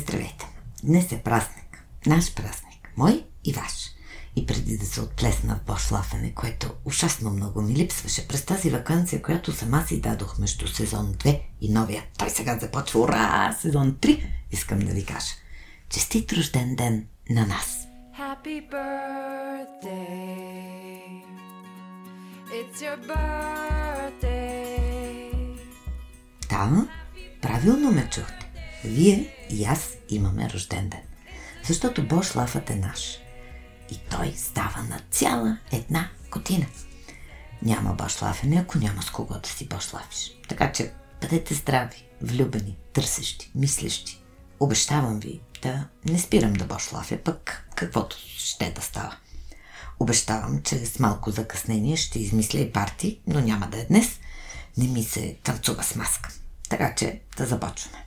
Здравейте! Днес е празник. Наш празник. Мой и ваш. И преди да се отплесна в Бошлафене, което ужасно много ми липсваше през тази ваканция, която сама си дадох между сезон 2 и новия. Той сега започва, ура! Сезон 3! Искам да ви кажа. Честит рожден ден на нас! Happy birthday! It's your birthday! Да, правилно ме чухте. Вие и аз имаме рожден ден. Защото Бошлафът е наш. И той става на цяла една година. Няма бошлафене, ако няма с кого да си бошлафиш. Така че бъдете здрави, влюбени, търсещи, мислещи. Обещавам ви да не спирам да бошлафя, пък каквото ще да става. Обещавам, че с малко закъснение ще измисля и парти, но няма да е днес. Не ми се танцува с маска. Така че да започваме.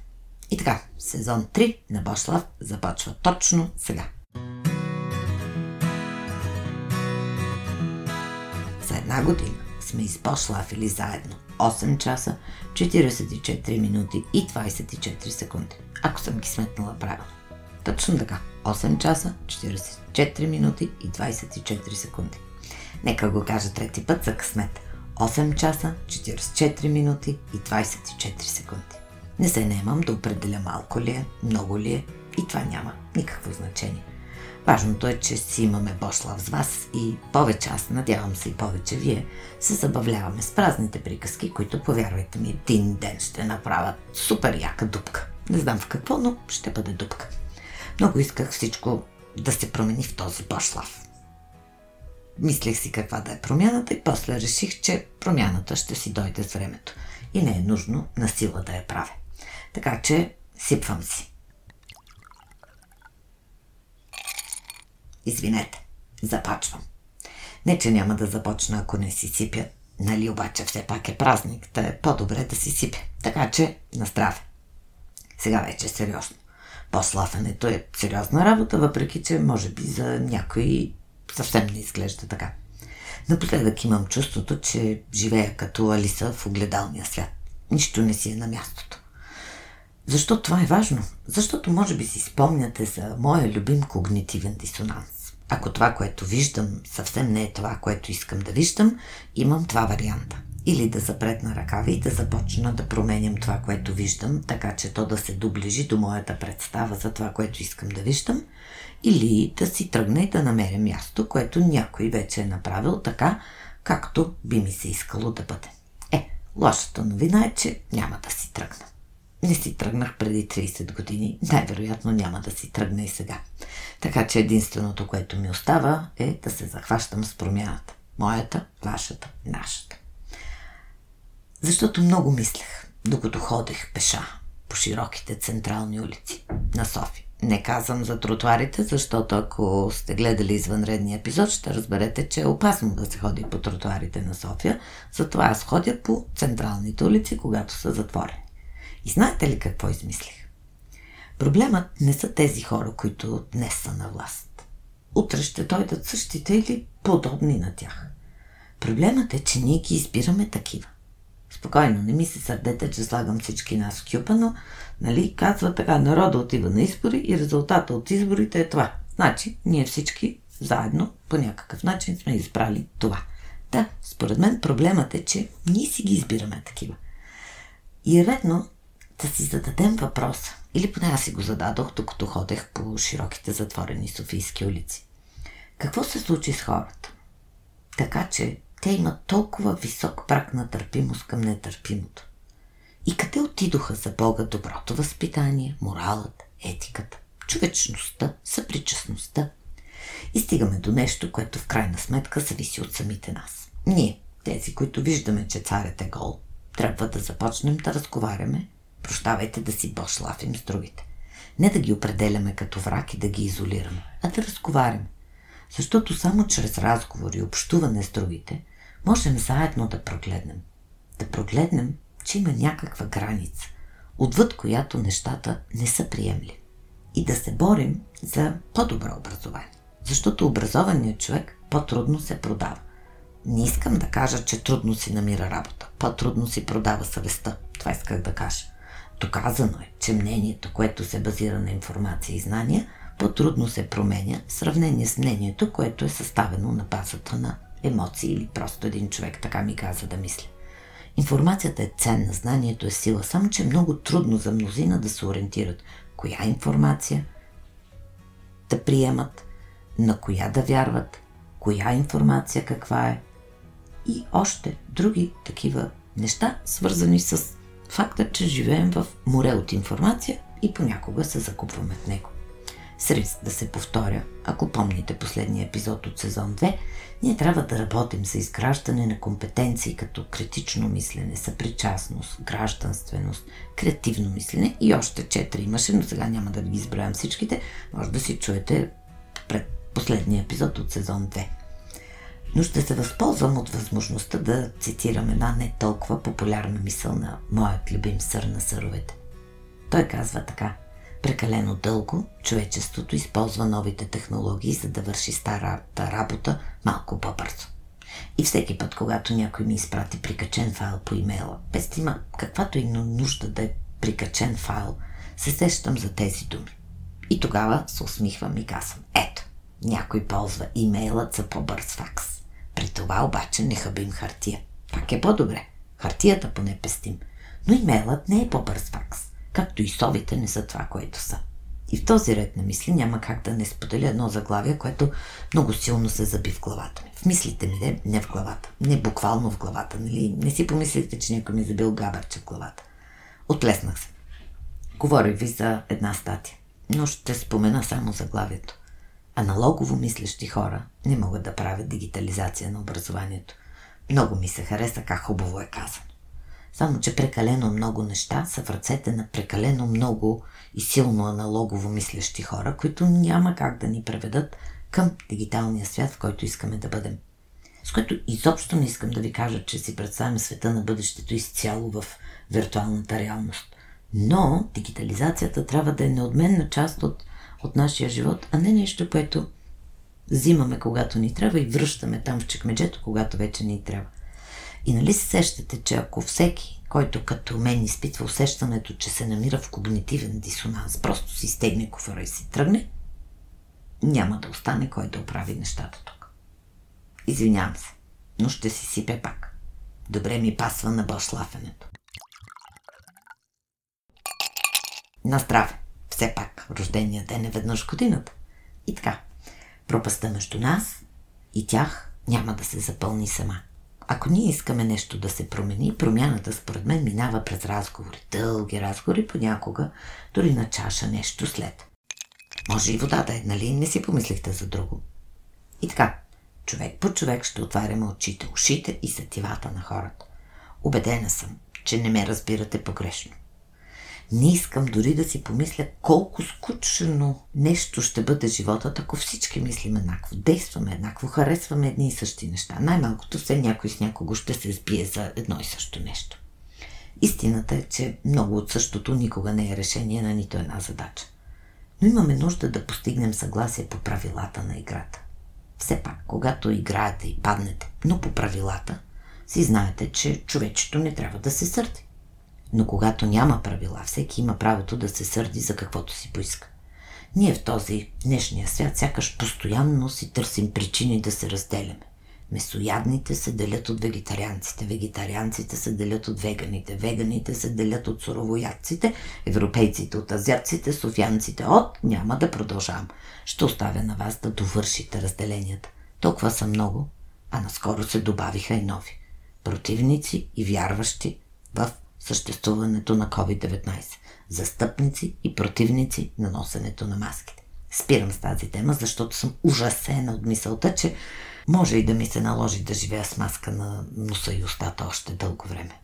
И така, сезон 3 на Бошлаф започва точно сега. За една година сме избошлафили заедно 8 часа, 44 минути и 24 секунди, ако съм ги сметнала правилно. Точно така, 8 часа, 44 минути и 24 секунди. Нека го кажа трети път за късмет. 8 часа, 44 минути и 24 секунди. Не се наемам да определя малко ли е, много ли е и това няма никакво значение. Важното е, че си имаме Бошлаф с вас и повече аз, надявам се и повече вие, се забавляваме с празните приказки, които, повярвайте ми, един ден ще направят супер яка дупка. Не знам в какво, но ще бъде дупка. Много исках всичко да се промени в този Бошлаф. Мислех си каква да е промяната и после реших, че промяната ще си дойде с времето. И не е нужно на сила да я правя. Така че сипвам си. Извинете, започвам. Не, че няма да започна, ако не си сипя. Нали, обаче все пак е празник, та е по-добре да си сипя. Така че, на здраве. Сега вече сериозно. Бошлафенето е сериозна работа, въпреки че може би за някой съвсем не изглежда така. Напоследък имам чувството, че живея като Алиса в огледалния свят. Нищо не си е на мястото. Защо това е важно? Защото може би си спомняте за моя любим когнитивен дисонанс. Ако това, което виждам, съвсем не е това, което искам да виждам, имам два варианта. Или да запретна ръкави и да започна да променям това, което виждам, така че то да се доближи до моята представа за това, което искам да виждам, или да си тръгна и да намеря място, което някой вече е направил така, както би ми се искало да бъде. Лошата новина е, че няма да си тръгна. Не си тръгнах преди 30 години, най-вероятно няма да си тръгна и сега. Така че единственото, което ми остава, е да се захващам с промяната. Моята, вашата, нашата. Защото много мислех, докато ходех пеша по широките централни улици на София. Не казвам за тротуарите, защото ако сте гледали извънредния епизод, ще разберете, че е опасно да се ходи по тротуарите на София. Затова аз ходя по централните улици, когато са затворени. И знаете ли какво измислих? Проблемът не са тези хора, които днес са на власт. Утре ще дойдат същите или подобни на тях. Проблемът е, че ние ги избираме такива. Спокойно, не ми се сърдете, че слагам всички нас в кюпа, но нали, казва така, народа отива на избори и резултата от изборите е това. Значи, ние всички заедно по някакъв начин сме избрали това. Да, според мен проблемът е, че ние си ги избираме такива. И е редно да си зададем въпроса, или поне аз си го зададох, докато ходех по широките затворени софийски улици. Какво се случи с хората? Така че те имат толкова висок праг на търпимост към нетърпимото. И къде отидоха за Бога доброто възпитание, моралът, етиката, човечността, съпричастността? И стигаме до нещо, което в крайна сметка зависи от самите нас. Ние, тези, които виждаме, че царят е гол, трябва да започнем да разговаряме, прощавайте, да си бошлафим с другите. Не да ги определяме като враг и да ги изолираме, а да разговаряме. Защото само чрез разговор и общуване с другите можем заедно да прогледнем. Да прогледнем, че има някаква граница, отвъд която нещата не са приемли. И да се борим за по-добро образование. Защото образованият човек по-трудно се продава. Не искам да кажа, че трудно си намира работа. По-трудно си продава съвестта. Това исках да кажа. Доказано е, че мнението, което се базира на информация и знания, по-трудно се променя в сравнение с мнението, което е съставено на базата на емоции или просто един човек така ми каза да мисля. Информацията е ценна, знанието е сила, само че е много трудно за мнозина да се ориентират коя информация да приемат, на коя да вярват, коя информация каква е и още други такива неща, свързани с факта, че живеем в море от информация и понякога се закупваме в него. С риск да се повторя, ако помните последния епизод от сезон 2, ние трябва да работим за изграждане на компетенции като критично мислене, съпричастност, гражданственост, креативно мислене и още 4 имаше, но сега няма да ги изброям всичките, може да си чуете пред последния епизод от сезон 2. Но ще се възползвам от възможността да цитирам една не толкова популярна мисъл на моят любим сър на съровете. Той казва така: прекалено дълго човечеството използва новите технологии, за да върши старата работа малко по-бързо. И всеки път, когато някой ми изпрати прикачен файл по имейла, без да има каквато и нужда да е прикачен файл, се сещам за тези думи. И тогава се усмихвам и казвам: ето, някой ползва имейлът за по-бърз факс. При това обаче не хабим хартия. Пак е по-добре. Хартията поне пестим. Но имейлът не е по-бърз факс, както и совите не са това, което са. И в този ред на мисли няма как да не споделя едно заглавие, което много силно се заби в главата ми. В мислите ми, не в главата. Не буквално в главата. Нали? Не си помислите, че някой ми забил габърче в главата. Отлеснах се. Говорих ви за една статия, но ще спомена само заглавието. Аналогово мислещи хора не могат да правят дигитализация на образованието. Много ми се хареса как хубаво е казано. Само че прекалено много неща са в ръцете на прекалено много и силно аналогово мислещи хора, които няма как да ни преведат към дигиталния свят, в който искаме да бъдем. С което изобщо не искам да ви кажа, че си представям света на бъдещето изцяло в виртуалната реалност. Но дигитализацията трябва да е неотменна част от нашия живот, а не нещо, което взимаме когато ни трябва и връщаме там в чекмеджето, когато вече ни трябва. И нали се сещате, че ако всеки, който като мен изпитва усещането, че се намира в когнитивен дисонанс, просто си стегне куфара и си тръгне, няма да остане кой да оправи нещата тук. Извинявам се, но ще си сипе пак. Добре ми пасва на бошлафенето. На здраве! Все пак, рождения ден е веднъж годината. И така, пропастта между нас и тях няма да се запълни сама. Ако ние искаме нещо да се промени, промяната според мен минава през разговори, дълги разговори, понякога дори на чаша нещо след. Може и водата е, нали? Не си помислихте за друго. И така, човек по човек ще отваряме очите, ушите и сетивата на хората. Убедена съм, че не ме разбирате погрешно. Не искам дори да си помисля колко скучно нещо ще бъде животът, ако всички мислим еднакво, действаме еднакво, харесваме едни и същи неща. Най-малкото все някой с някого ще се сбие за едно и също нещо. Истината е, че много от същото никога не е решение на нито една задача. Но имаме нужда да постигнем съгласие по правилата на играта. Все пак, когато играете и паднете, но по правилата, си знаете, че човечето не трябва да се сърди. Но когато няма правила, всеки има правото да се сърди за каквото си поиска. Ние в този днешния свят сякаш постоянно си търсим причини да се разделяме. Месоядните се делят от вегетарианците, вегетарианците се делят от веганите, веганите се делят от суровоядците, европейците от азиатците, софиянците от... Няма да продължавам. Ще оставя на вас да довършите разделенията. Толкова са много, а наскоро се добавиха и нови. Противници и вярващи в съществуването на COVID-19, застъпници и противници на носенето на маските. Спирам с тази тема, защото съм ужасена от мисълта, че може и да ми се наложи да живея с маска на носа и устата още дълго време.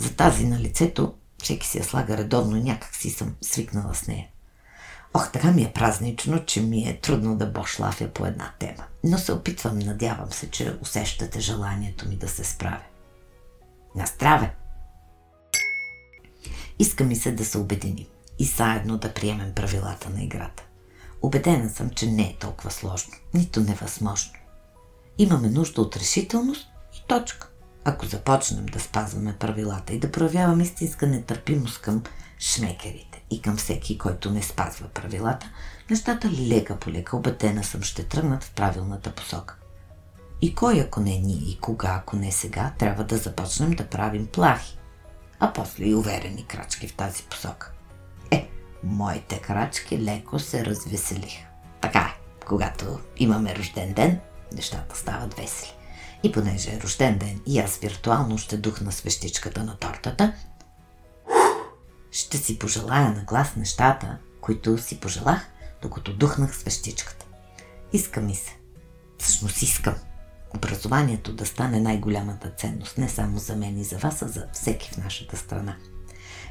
За тази на лицето всеки си я слага редовно и някак си съм свикнала с нея. Ох, така ми е празнично, че ми е трудно да бошлафя по една тема. Но се опитвам, надявам се, че усещате желанието ми да се справя. На здраве! Иска ми се да се обединим и заедно да приемем правилата на играта. Убедена съм, че не е толкова сложно, нито невъзможно. Имаме нужда от решителност и точка. Ако започнем да спазваме правилата и да проявяваме истинска нетърпимост към шмекерите и към всеки, който не спазва правилата, нещата лека по лека, обетена съм, ще тръгнат в правилната посока. И кой, ако не ние, и кога, ако не сега, трябва да започнем да правим плахи, а после и уверени крачки в тази посока. Е, моите крачки леко се развеселиха. Така е, когато имаме рожден ден, нещата стават весели. И понеже е рожден ден и аз виртуално ще духна свещичката на тортата, ще си пожелая на глас нещата, които си пожелах, докато духнах свещичката. Иска ми се. Всъщност искам образованието да стане най-голямата ценност, не само за мен и за вас, а за всеки в нашата страна.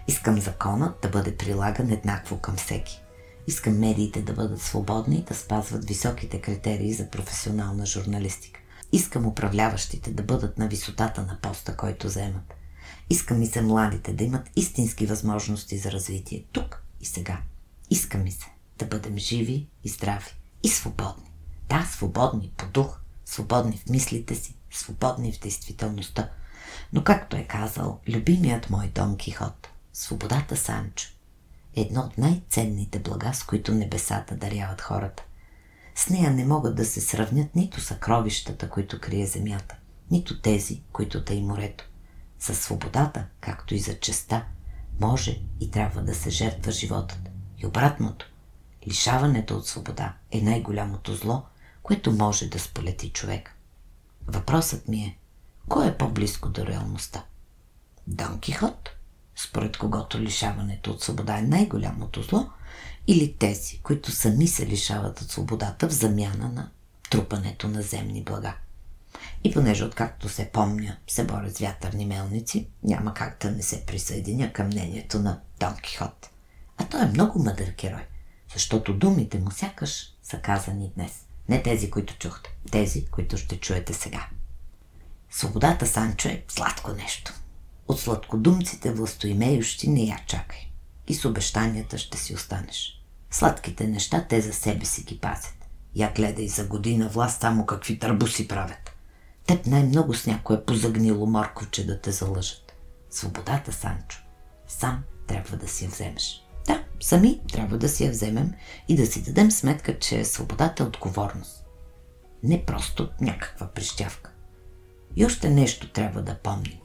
Искам законът да бъде прилаган еднакво към всеки. Искам медиите да бъдат свободни и да спазват високите критерии за професионална журналистика. Искам управляващите да бъдат на висотата на поста, който заемат. Искам и за младите да имат истински възможности за развитие тук и сега. Искам и се да бъдем живи и здрави и свободни. Да, свободни по дух, свободни в мислите си, свободни в действителността. Но както е казал любимият мой Дон Кихот, свободата Санчо е едно от най-ценните блага, с които небесата даряват хората. С нея не могат да се сравнят нито съкровищата, които крие земята, нито тези, които тъй морето. За свободата, както и за честта, може и трябва да се жертва животът. И обратното, лишаването от свобода е най-голямото зло, което може да сполети човек. Въпросът ми е, кой е по-близко до реалността? Дон Кихот, според когото лишаването от свобода е най-голямото зло, или тези, които сами се лишават от свободата в замяна на трупането на земни блага? И понеже откакто се помня, се боря с вятърни мелници, няма как да не се присъединя към мнението на Дон Кихот. А той е много мъдър герой, защото думите му сякаш са казани днес. Не тези, които чухте, тези, които ще чуете сега. Свободата, Санчо, е сладко нещо. От сладкодумците властоимеющи не я чакай. И с обещанията ще си останеш. Сладките неща те за себе си ги пазят. Я гледай за година власт само какви търбуси правят. Теб най-много с някое позагнило морковче да те залъжат. Свободата, Санчо, сам трябва да си я вземеш. Да, сами трябва да си я вземем и да си дадем сметка, че свободата е отговорност. Не просто някаква прищявка. И още нещо трябва да помним.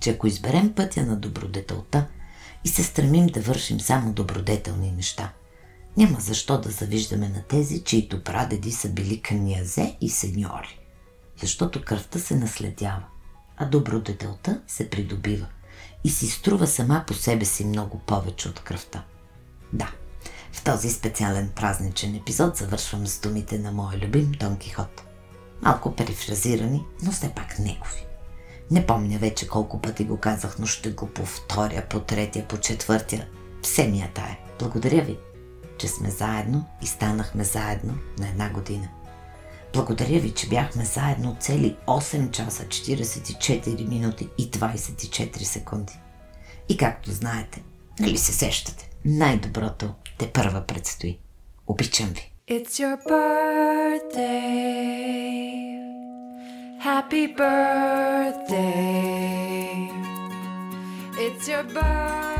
Че ако изберем пътя на добродетелта и се стремим да вършим само добродетелни неща, няма защо да завиждаме на тези, чието прадеди са били канязе и сеньори. Защото кръвта се наследява, а добродетелта се придобива и си струва сама по себе си много повече от кръвта. Да, в този специален празничен епизод завършвам с думите на моя любим Дон Кихот. Малко перифразирани, но все пак негови. Не помня вече колко пъти го казах, но ще го повторя по третия, по четвъртия. Все ми я тая. Благодаря ви, че сме заедно и станахме заедно на една година. Благодаря ви, че бяхме заедно цели 8 часа, 44 минути и 24 секунди. И както знаете, нали се сещате, най-доброто тепърва предстои. Обичам ви! It's your birthday. Happy birthday. It's your birthday.